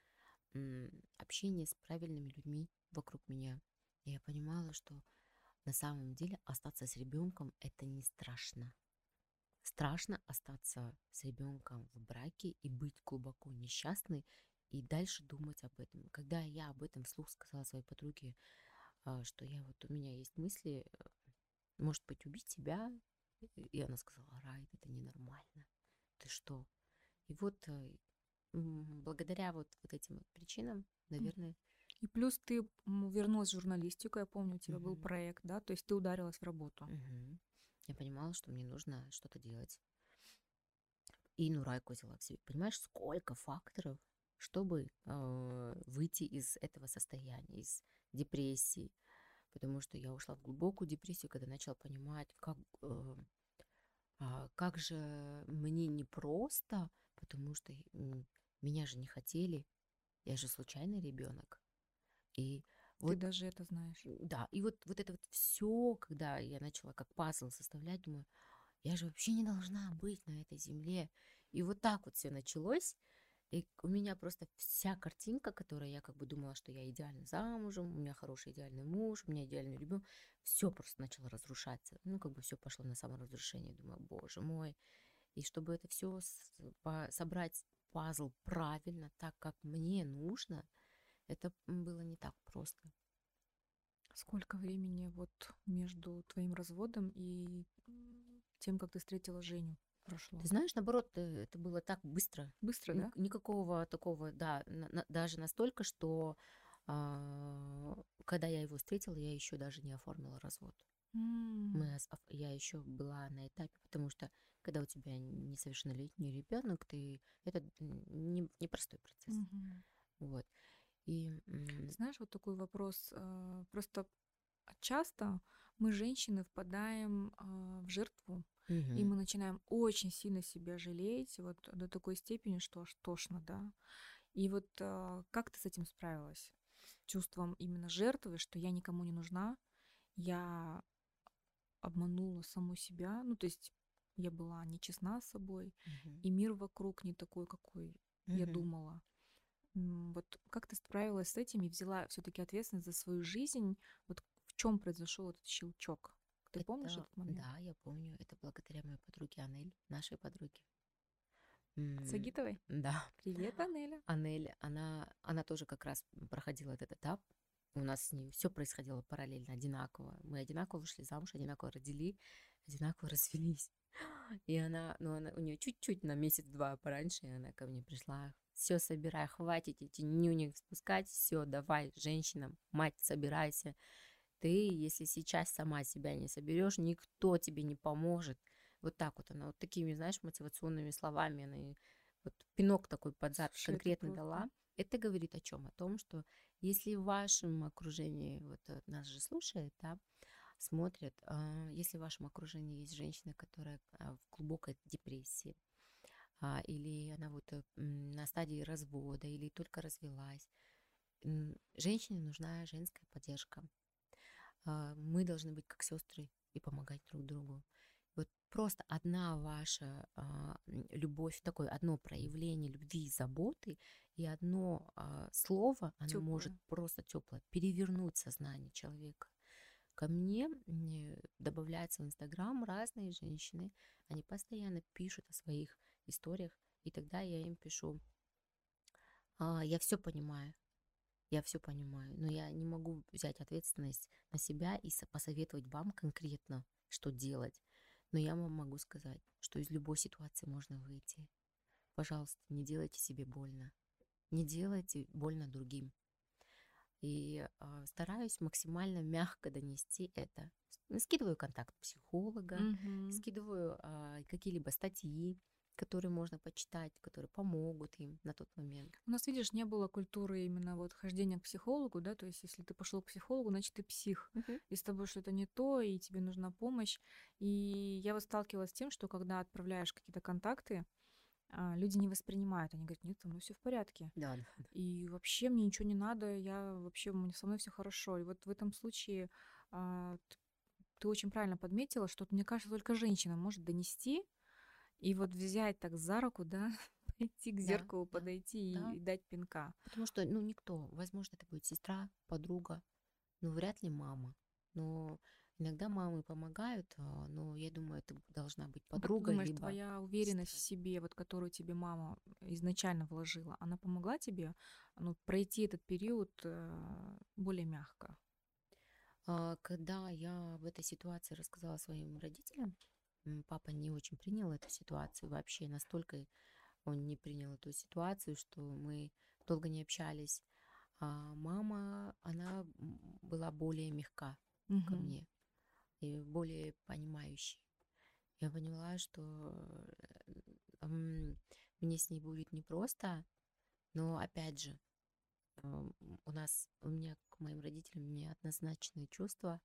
общение с правильными людьми вокруг меня. И я понимала, что на самом деле остаться с ребенком это не страшно. Страшно остаться с ребенком в браке и быть глубоко несчастной и дальше думать об этом. Когда я об этом вслух сказала своей подруге, что я вот у меня есть мысли, может быть, убить тебя? И она сказала, Арай, это ненормально. Ты что? И вот благодаря вот этим вот причинам, наверное... И плюс ты вернулась в журналистику, я помню, у тебя был проект, да? То есть ты ударилась в работу. Я понимала, что мне нужно что-то делать. И Нурайку взяла к себе. Понимаешь, сколько факторов, чтобы выйти из этого состояния, из депрессии. Потому что я ушла в глубокую депрессию, когда начала понимать, как же мне непросто, потому что меня же не хотели, я же случайный ребенок. И вот, ты даже это знаешь. Да, и вот это вот все, когда я начала как пазл составлять, думаю, я же вообще не должна быть на этой земле. И вот так вот все началось. И у меня просто вся картинка, которая я как бы думала, что я идеально замужем, у меня хороший идеальный муж, у меня идеальный ребенок, все просто начало разрушаться. Ну, как бы все пошло на саморазрушение. Думаю, боже мой. И чтобы это все собрать пазл правильно, так, как мне нужно, это было не так просто. Сколько времени вот между твоим разводом и тем, как ты встретила Женю? Прошло. Ты знаешь, наоборот, это было так быстро. Быстро, да? Никакого такого, да, даже настолько, что когда я его встретила, я еще даже не оформила развод. Я еще была на этапе, потому что когда у тебя несовершеннолетний ребенок, это непростой процесс. Вот. И, знаешь, вот такой вопрос. Просто часто мы, женщины, впадаем в жертву. И мы начинаем очень сильно себя жалеть, вот до такой степени, что аж тошно, да. И вот как ты с этим справилась? С чувством именно жертвы, что я никому не нужна, я обманула саму себя, ну, то есть я была нечестна с собой, и мир вокруг не такой, какой я думала. Вот как ты справилась с этим и взяла все-таки ответственность за свою жизнь? Вот в чем произошел этот щелчок? Ты помнишь этот момент? Да, я помню. Это благодаря моей подруге Анель, нашей подруге. Сагитовой? Да. Привет, Анеля. Анель, она тоже как раз проходила этот этап. У нас с ней все происходило параллельно, одинаково. Мы одинаково вышли замуж, одинаково родили, одинаково развелись. И она у нее чуть-чуть на месяц-два пораньше, и она ко мне пришла. Все, собирай, хватит эти нюни спускать. Все, давай, женщина, мать, собирайся. Ты, если сейчас сама себя не соберешь, никто тебе не поможет. Вот так вот она, вот такими, знаешь, мотивационными словами, она вот пинок такой под зад конкретно дала. Это говорит о чем? О том, что если в вашем окружении, вот нас же слушает, да, смотрят, если в вашем окружении есть женщина, которая в глубокой депрессии, или она вот на стадии развода, или только развелась. Женщине нужна женская поддержка. Мы должны быть как сестры и помогать друг другу. Вот просто одна ваша любовь, такое одно проявление любви и заботы, и одно слово, оно тёплое. Может просто тепло перевернуть сознание человека. Ко мне добавляются в Инстаграм разные женщины, они постоянно пишут о своих историях, и тогда я им пишу: я все понимаю, но я не могу взять ответственность на себя и посоветовать вам конкретно, что делать. Но я вам могу сказать, что из любой ситуации можно выйти. Пожалуйста, не делайте себе больно. Не делайте больно другим. И стараюсь максимально мягко донести это. Скидываю контакт психолога, скидываю какие-либо статьи, которые можно почитать, которые помогут им на тот момент. У нас, видишь, не было культуры именно вот хождения к психологу, да, то есть если ты пошел к психологу, значит, ты псих, и с тобой что-то не то, и тебе нужна помощь. И я вот сталкивалась с тем, что когда отправляешь какие-то контакты, люди не воспринимают, они говорят: нет, со мной все в порядке. Да. И вообще мне ничего не надо, я вообще, со мной все хорошо. И вот в этом случае ты очень правильно подметила, что, мне кажется, только женщина может донести. И вот взять так за руку, да, пойти к зеркалу, подойти и дать пинка. Потому что, никто, возможно, это будет сестра, подруга, но вряд ли мама. Но иногда мамы помогают, но я думаю, это должна быть подруга. Думаешь, либо твоя уверенность в себе, вот, которую тебе мама изначально вложила, она помогла тебе пройти этот период более мягко? Когда я в этой ситуации рассказала своим родителям, папа не очень принял эту ситуацию вообще, настолько он не принял эту ситуацию, что мы долго не общались. А мама, она была более мягка ко мне и более понимающей. Я поняла, что мне с ней будет непросто, но опять же, у меня к моим родителям неоднозначные чувства.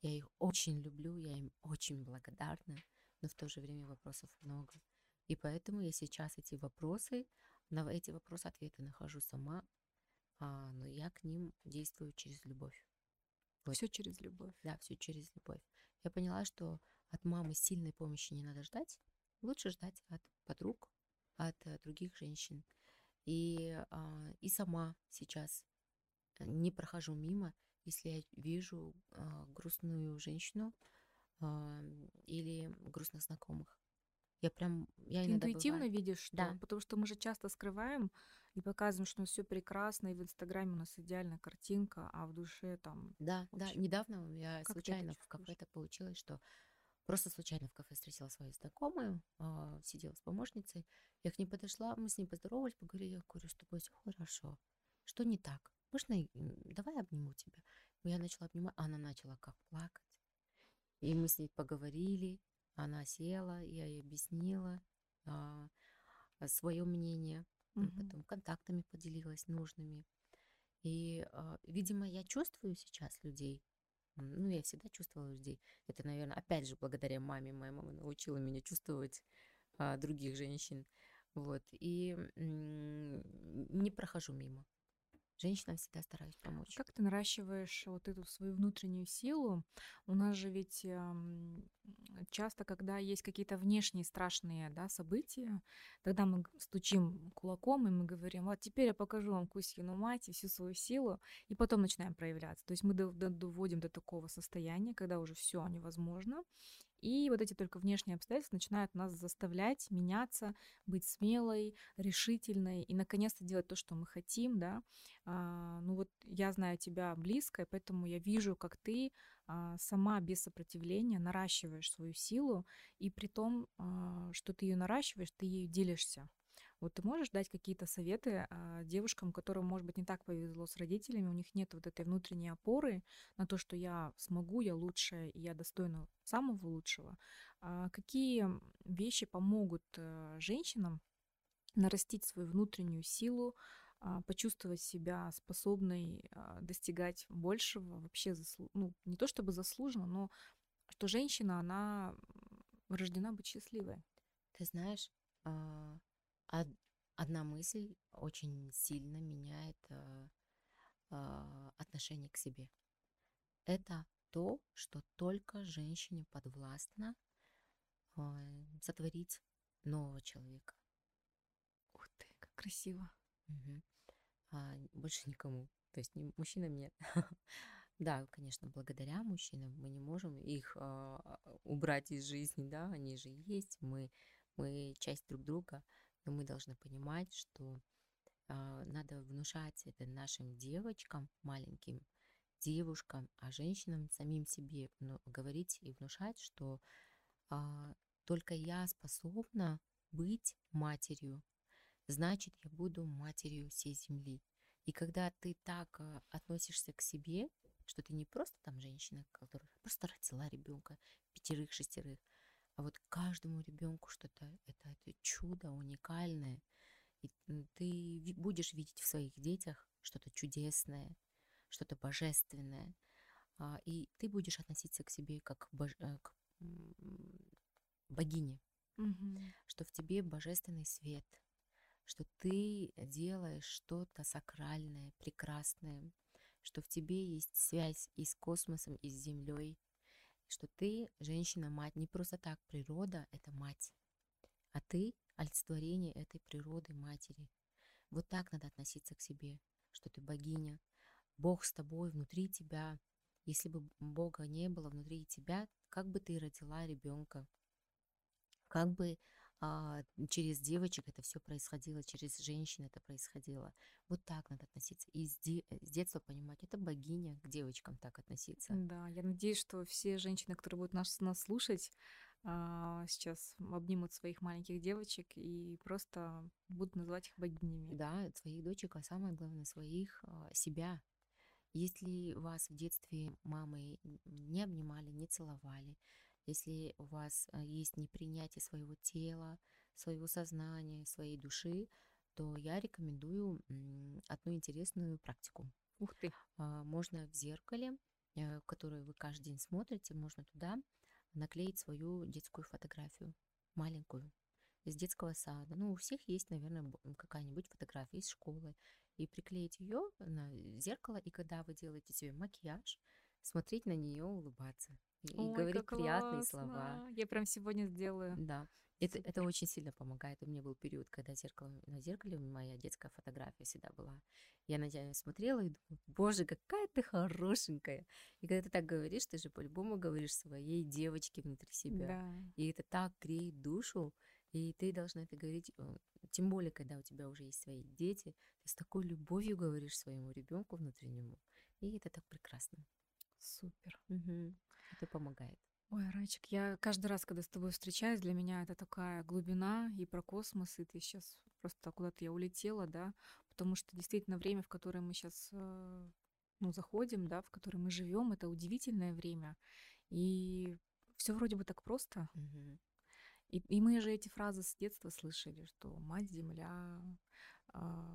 Я их очень люблю, я им очень благодарна, но в то же время вопросов много. И поэтому я сейчас на эти вопросы ответы нахожу сама, но я к ним действую через любовь. Вот. Все через любовь. Да, все через любовь. Я поняла, что от мамы сильной помощи не надо ждать, лучше ждать от подруг, от других женщин. И сама сейчас не прохожу мимо. Если я вижу грустную женщину или грустных знакомых, я интуитивно бываю. Видишь, что, да. Потому что мы же часто скрываем и показываем, что все прекрасно, и в Инстаграме у нас идеальная картинка, а в душе там. Да, общем, да. Недавно я случайно в кафе так получилось, что просто случайно в кафе встретила свою знакомую, сидела с помощницей, я к ней подошла, мы с ней поздоровались, поговорили, я говорю: с тобой все хорошо, что не так? Можно, давай обниму тебя. Я начала обнимать, она начала как плакать. И мы с ней поговорили, она села, я ей объяснила свое мнение, потом контактами поделилась нужными. И, видимо, я чувствую сейчас людей. Я всегда чувствовала людей. Это, наверное, опять же, благодаря маме. Моя мама научила меня чувствовать других женщин. Вот. И не прохожу мимо. Женщинам всегда стараюсь помочь. Как ты наращиваешь вот эту свою внутреннюю силу? У нас же ведь часто, когда есть какие-то внешние страшные, да, события, тогда мы стучим кулаком, и мы говорим: вот теперь я покажу вам Кузькину мать и всю свою силу, и потом начинаем проявляться. То есть мы доводим до такого состояния, когда уже все невозможно, и вот эти только внешние обстоятельства начинают нас заставлять меняться, быть смелой, решительной и, наконец-то, делать то, что мы хотим, да. Я знаю тебя близко, и поэтому я вижу, как ты сама без сопротивления наращиваешь свою силу, и при том, что ты ее наращиваешь, ты ею делишься. Вот ты можешь дать какие-то советы девушкам, которым, может быть, не так повезло с родителями, у них нет вот этой внутренней опоры на то, что я смогу, я лучшая, и я достойна самого лучшего. Какие вещи помогут женщинам нарастить свою внутреннюю силу, почувствовать себя способной достигать большего, вообще не то чтобы заслуженно, но что женщина, она рождена быть счастливой? Ты знаешь, одна мысль очень сильно меняет отношение к себе. Это то, что только женщине подвластно сотворить нового человека. Ух ты, как красиво. Угу. Больше никому. То есть мужчинам нет. Да, конечно, благодаря мужчинам мы не можем их убрать из жизни, да, они же есть, мы часть друг друга, но мы должны понимать, что надо внушать это нашим девочкам, маленьким девушкам, а женщинам самим себе говорить и внушать, что только я способна быть матерью, значит, я буду матерью всей земли. И когда ты так относишься к себе, что ты не просто там женщина, которая просто родила ребенка, 5-6, а вот каждому ребенку что-то, это чудо уникальное, и ты будешь видеть в своих детях что-то чудесное, что-то божественное, и ты будешь относиться к себе как к богине, что в тебе божественный свет, что ты делаешь что-то сакральное, прекрасное, что в тебе есть связь и с космосом, и с землей, что ты женщина-мать, не просто так природа — это мать, а ты — олицетворение этой природы матери. Вот так надо относиться к себе, что ты богиня, Бог с тобой, внутри тебя. Если бы Бога не было внутри тебя, как бы ты родила ребенка, как бы через девочек это все происходило, через женщин это происходило. Вот так надо относиться. И с детства понимать, это богиня, к девочкам так относиться. Да, я надеюсь, что все женщины, которые будут нас слушать, сейчас обнимут своих маленьких девочек и просто будут называть их богинями. Да, своих дочек, а самое главное, своих, себя. Если вас в детстве мамы не обнимали, не целовали, если у вас есть непринятие своего тела, своего сознания, своей души, то я рекомендую одну интересную практику. Ух ты! Можно в зеркале, которое вы каждый день смотрите, можно туда наклеить свою детскую фотографию, маленькую, из детского сада. Ну, у всех есть, наверное, какая-нибудь фотография из школы. И приклеить ее на зеркало, и когда вы делаете себе макияж, смотреть на нее, улыбаться. И ой, говорить приятные слова. Я прям сегодня сделаю. Да, это очень сильно помогает. У меня был период, когда на зеркале моя детская фотография всегда была. Я на нее смотрела и думала, боже, какая ты хорошенькая. И когда ты так говоришь, ты же по-любому говоришь своей девочке внутри себя. Да. И это так греет душу. И ты должна это говорить, тем более, когда у тебя уже есть свои дети. Ты с такой любовью говоришь своему ребенку внутреннему. И это так прекрасно. Супер. Угу. Это помогает. Ой, Райчик, я каждый раз, когда с тобой встречаюсь, для меня это такая глубина и про космос, и ты сейчас просто куда-то я улетела, да, потому что действительно время, в которое мы сейчас заходим, да, в которое мы живем, это удивительное время, и все вроде бы так просто. Угу. И мы же эти фразы с детства слышали, что мать земля,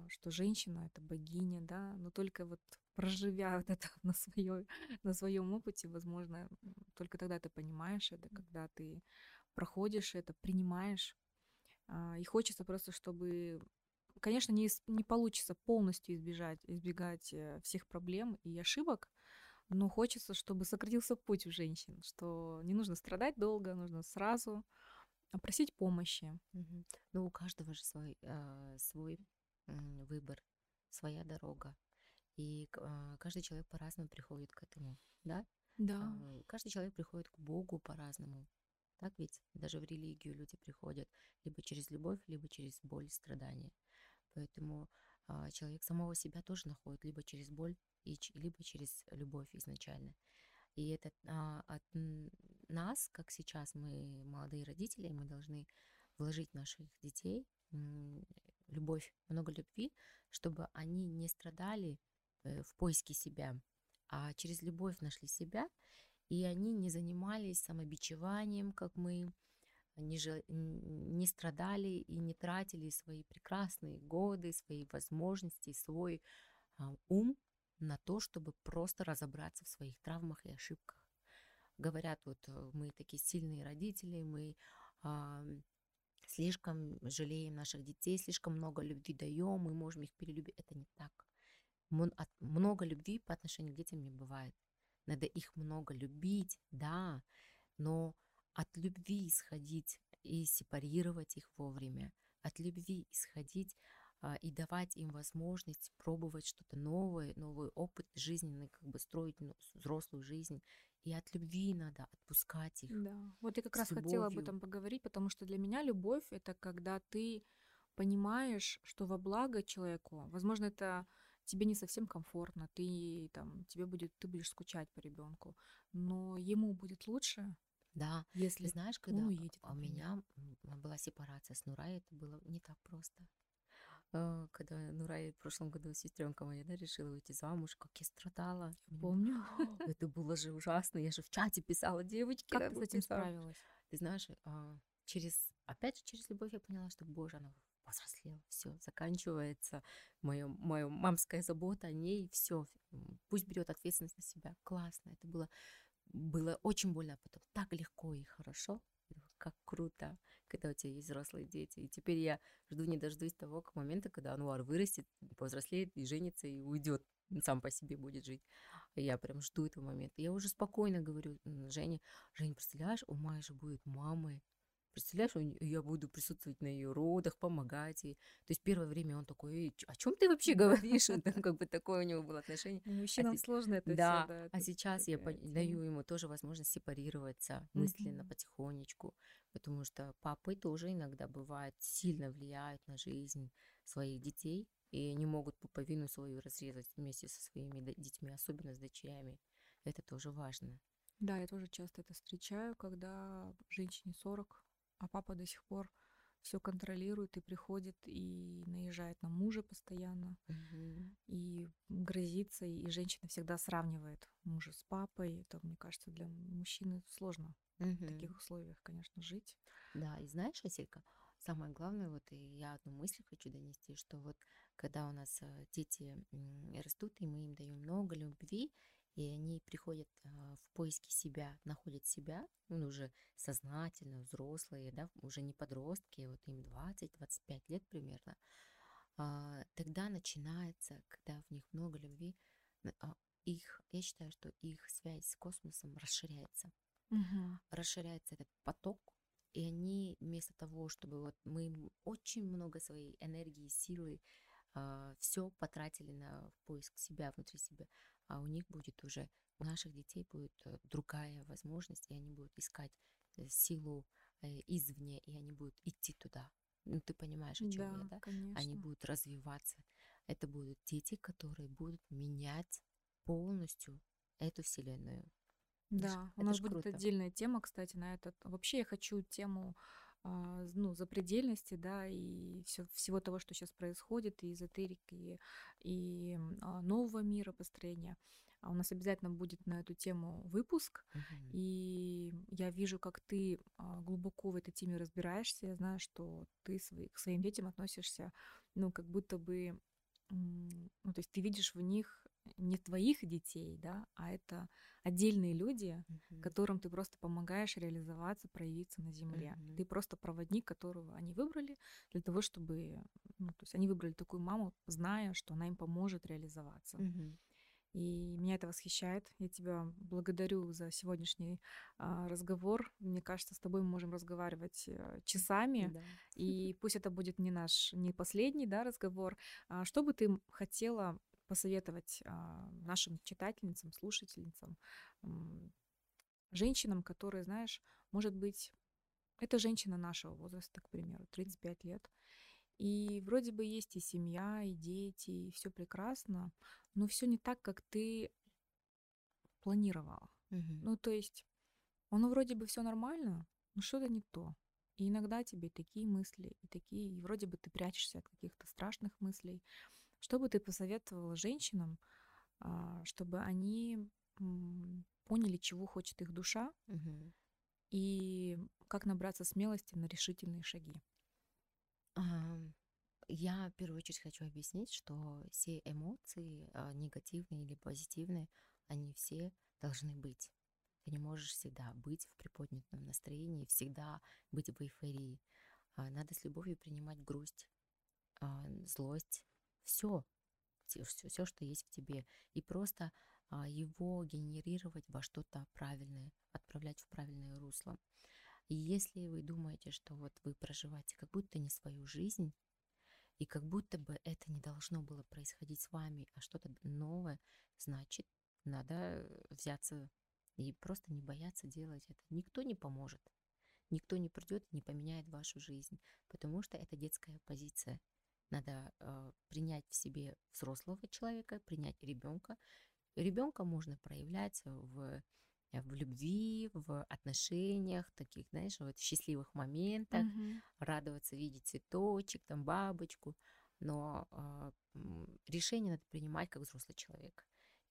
что женщина — это богиня, да, но только вот проживя вот это на своем опыте, возможно, только тогда ты понимаешь это, когда ты проходишь это, принимаешь. И хочется просто, чтобы, конечно, не получится полностью избегать всех проблем и ошибок, но хочется, чтобы сократился путь у женщин, что не нужно страдать долго, нужно сразу просить помощи. Угу. Ну, у каждого же свой выбор, своя дорога. И каждый человек по-разному приходит к этому, да? Да. Каждый человек приходит к Богу по-разному. Так ведь? Даже в религию люди приходят либо через любовь, либо через боль, страдания. Поэтому человек самого себя тоже находит либо через боль, либо через любовь изначально. И это от нас, как сейчас мы молодые родители, мы должны вложить в наших детей любовь, много любви, чтобы они не страдали в поиске себя, а через любовь нашли себя, и они не занимались самобичеванием, как мы, не страдали и не тратили свои прекрасные годы, свои возможности, свой ум на то, чтобы просто разобраться в своих травмах и ошибках. Говорят, вот мы такие сильные родители, мы слишком жалеем наших детей, слишком много любви даем, мы можем их перелюбить. Это не так. Много любви по отношению к детям не бывает. Надо их много любить, да, но от любви исходить и сепарировать их вовремя, от любви исходить и давать им возможность пробовать что-то новое, новый опыт жизненный, как бы строить взрослую жизнь. И от любви надо отпускать их. Да, вот я как раз хотела об этом поговорить, потому что для меня любовь — это когда ты понимаешь, что во благо человеку, возможно, это тебе не совсем комфортно, ты там, ты будешь скучать по ребенку, но ему будет лучше. Да, если знаешь, когда он уедет, у меня была сепарация с Нурай, это было не так просто. Когда Нурай в прошлом году, сестренка моя, да, решила выйти замуж, как я страдала. Помню. Это было же ужасно. Я же в чате писала: девочки, как ты с этим справилась? Ты знаешь, через любовь я поняла, что, боже, она повзрослела, все, заканчивается моя мамская забота о ней, все, пусть берет ответственность на себя. Классно, это было очень больно, а потом так легко и хорошо. Как круто, когда у тебя есть взрослые дети. И теперь я жду, не дождусь того момента, когда Ануар вырастет, повзрослеет и женится, и уйдет, сам по себе будет жить. Я прям жду этого момента. Я уже спокойно говорю Жене: Жень, представляешь, у Майи же будет мамой. Представляешь, я буду присутствовать на ее родах, помогать ей. То есть первое время он такой: о чем ты вообще говоришь? Как бы такое у него было отношение. Мужчинам сложно это все. Да, а сейчас я даю ему тоже возможность сепарироваться мысленно, потихонечку, потому что папы тоже иногда бывает сильно влияют на жизнь своих детей, и они могут пуповину свою разрезать вместе со своими детьми, особенно с дочерями. Это тоже важно. Да, я тоже часто это встречаю, когда женщине 40, а папа до сих пор все контролирует и приходит, и наезжает на мужа постоянно, и грозится, и женщина всегда сравнивает мужа с папой. Это, мне кажется, для мужчины сложно в таких условиях, конечно, жить. Да, и знаешь, Василька, самое главное, вот и я одну мысль хочу донести, что вот когда у нас дети растут, и мы им даем много любви, и они приходят в поиске себя, находят себя, ну, уже сознательно взрослые, да, уже не подростки, вот им 20-25 лет примерно, тогда начинается, когда в них много любви, я считаю, что их связь с космосом расширяется. Расширяется этот поток, и они вместо того, чтобы вот мы очень много своей энергии, силы, все потратили на поиск себя, внутри себя, а у них будет уже, у наших детей будет другая возможность, и они будут искать силу извне, и они будут идти туда. Ну, ты понимаешь, о чем я, да? Конечно. Они будут развиваться. Это будут дети, которые будут менять полностью эту вселенную. Да, это у нас будет круто. Отдельная тема, кстати, на этот. Вообще я хочу тему запредельности, да, и всего того, что сейчас происходит, и эзотерики, и нового мира построения. У нас обязательно будет на эту тему выпуск, и я вижу, как ты глубоко в этой теме разбираешься. Я знаю, что ты к своим детям относишься, ну, как будто бы, ну, то есть ты видишь в них не твоих детей, да, а это отдельные люди, которым ты просто помогаешь реализоваться, проявиться на земле. Ты просто проводник, которого они выбрали для того, чтобы... Ну, то есть они выбрали такую маму, зная, что она им поможет реализоваться. И меня это восхищает. Я тебя благодарю за сегодняшний разговор. Мне кажется, с тобой мы можем разговаривать часами. Да. И пусть это будет не последний, да, разговор. Что бы ты хотела посоветовать нашим читательницам, слушательницам, женщинам, которые, знаешь, может быть, это женщина нашего возраста, к примеру, 35 лет, и вроде бы есть и семья, и дети, и все прекрасно, но все не так, как ты планировала. Ну, то есть, оно вроде бы все нормально, но что-то не то. И иногда тебе такие мысли, и вроде бы ты прячешься от каких-то страшных мыслей. Что бы ты посоветовала женщинам, чтобы они поняли, чего хочет их душа, и как набраться смелости на решительные шаги? Я в первую очередь хочу объяснить, что все эмоции, негативные или позитивные, они все должны быть. Ты не можешь всегда быть в приподнятом настроении, всегда быть в эйфории. Надо с любовью принимать грусть, злость, все, что есть в тебе, и просто его генерировать во что-то правильное, отправлять в правильное русло. И если вы думаете, что вот вы проживаете как будто не свою жизнь, и как будто бы это не должно было происходить с вами, а что-то новое, значит, надо взяться и просто не бояться делать это. Никто не поможет, никто не придет и не поменяет вашу жизнь, потому что это детская позиция. Надо принять в себе взрослого человека, принять ребенка. Ребенка можно проявлять в любви, в отношениях, таких, знаешь, вот счастливых моментах, радоваться, видеть цветочек, там, бабочку. Но решение надо принимать как взрослый человек.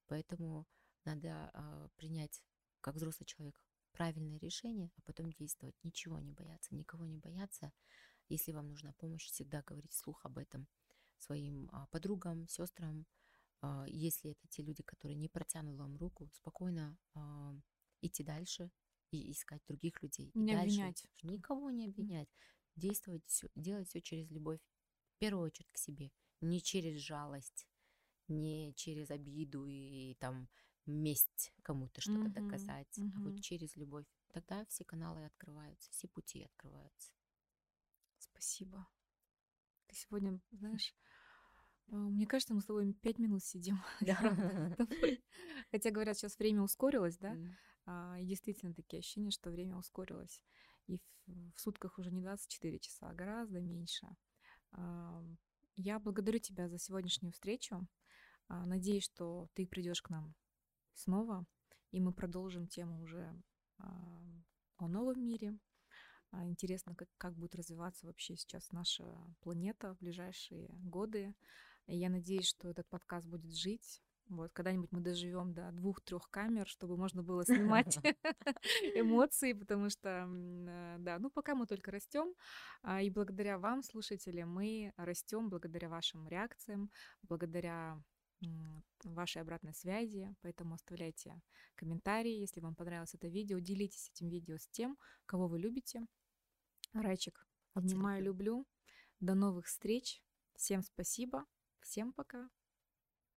Поэтому надо принять как взрослый человек правильное решение, а потом действовать. Ничего не бояться, никого не бояться. Если вам нужна помощь, всегда говорить вслух об этом своим подругам, сестрам. Если это те люди, которые не протянули вам руку, спокойно идти дальше и искать других людей. Не обвинять. Никого не обвинять. Действовать, делать все через любовь. В первую очередь к себе. Не через жалость, не через обиду и там месть кому-то что-то доказать, а вот через любовь. Тогда все каналы открываются, все пути открываются. Спасибо. Ты сегодня, знаешь... Мне кажется, мы с тобой 5 минут сидим. Да. Хотя, говорят, сейчас время ускорилось, да? И действительно такие ощущения, что время ускорилось. И в сутках уже не 24 часа, а гораздо меньше. Я благодарю тебя за сегодняшнюю встречу. Надеюсь, что ты придешь к нам снова, и мы продолжим тему уже о новом мире. Интересно, как будет развиваться вообще сейчас наша планета в ближайшие годы. Я надеюсь, что этот подкаст будет жить. Вот, когда-нибудь мы доживем до 2-3 камер, чтобы можно было снимать эмоции, потому что, да, ну пока мы только растем, и благодаря вам, слушатели, мы растем, благодаря вашим реакциям, благодаря вашей обратной связи, поэтому оставляйте комментарии, если вам понравилось это видео, делитесь этим видео с тем, кого вы любите. Райчик, обнимаю, люблю. До новых встреч. Всем спасибо. Всем пока.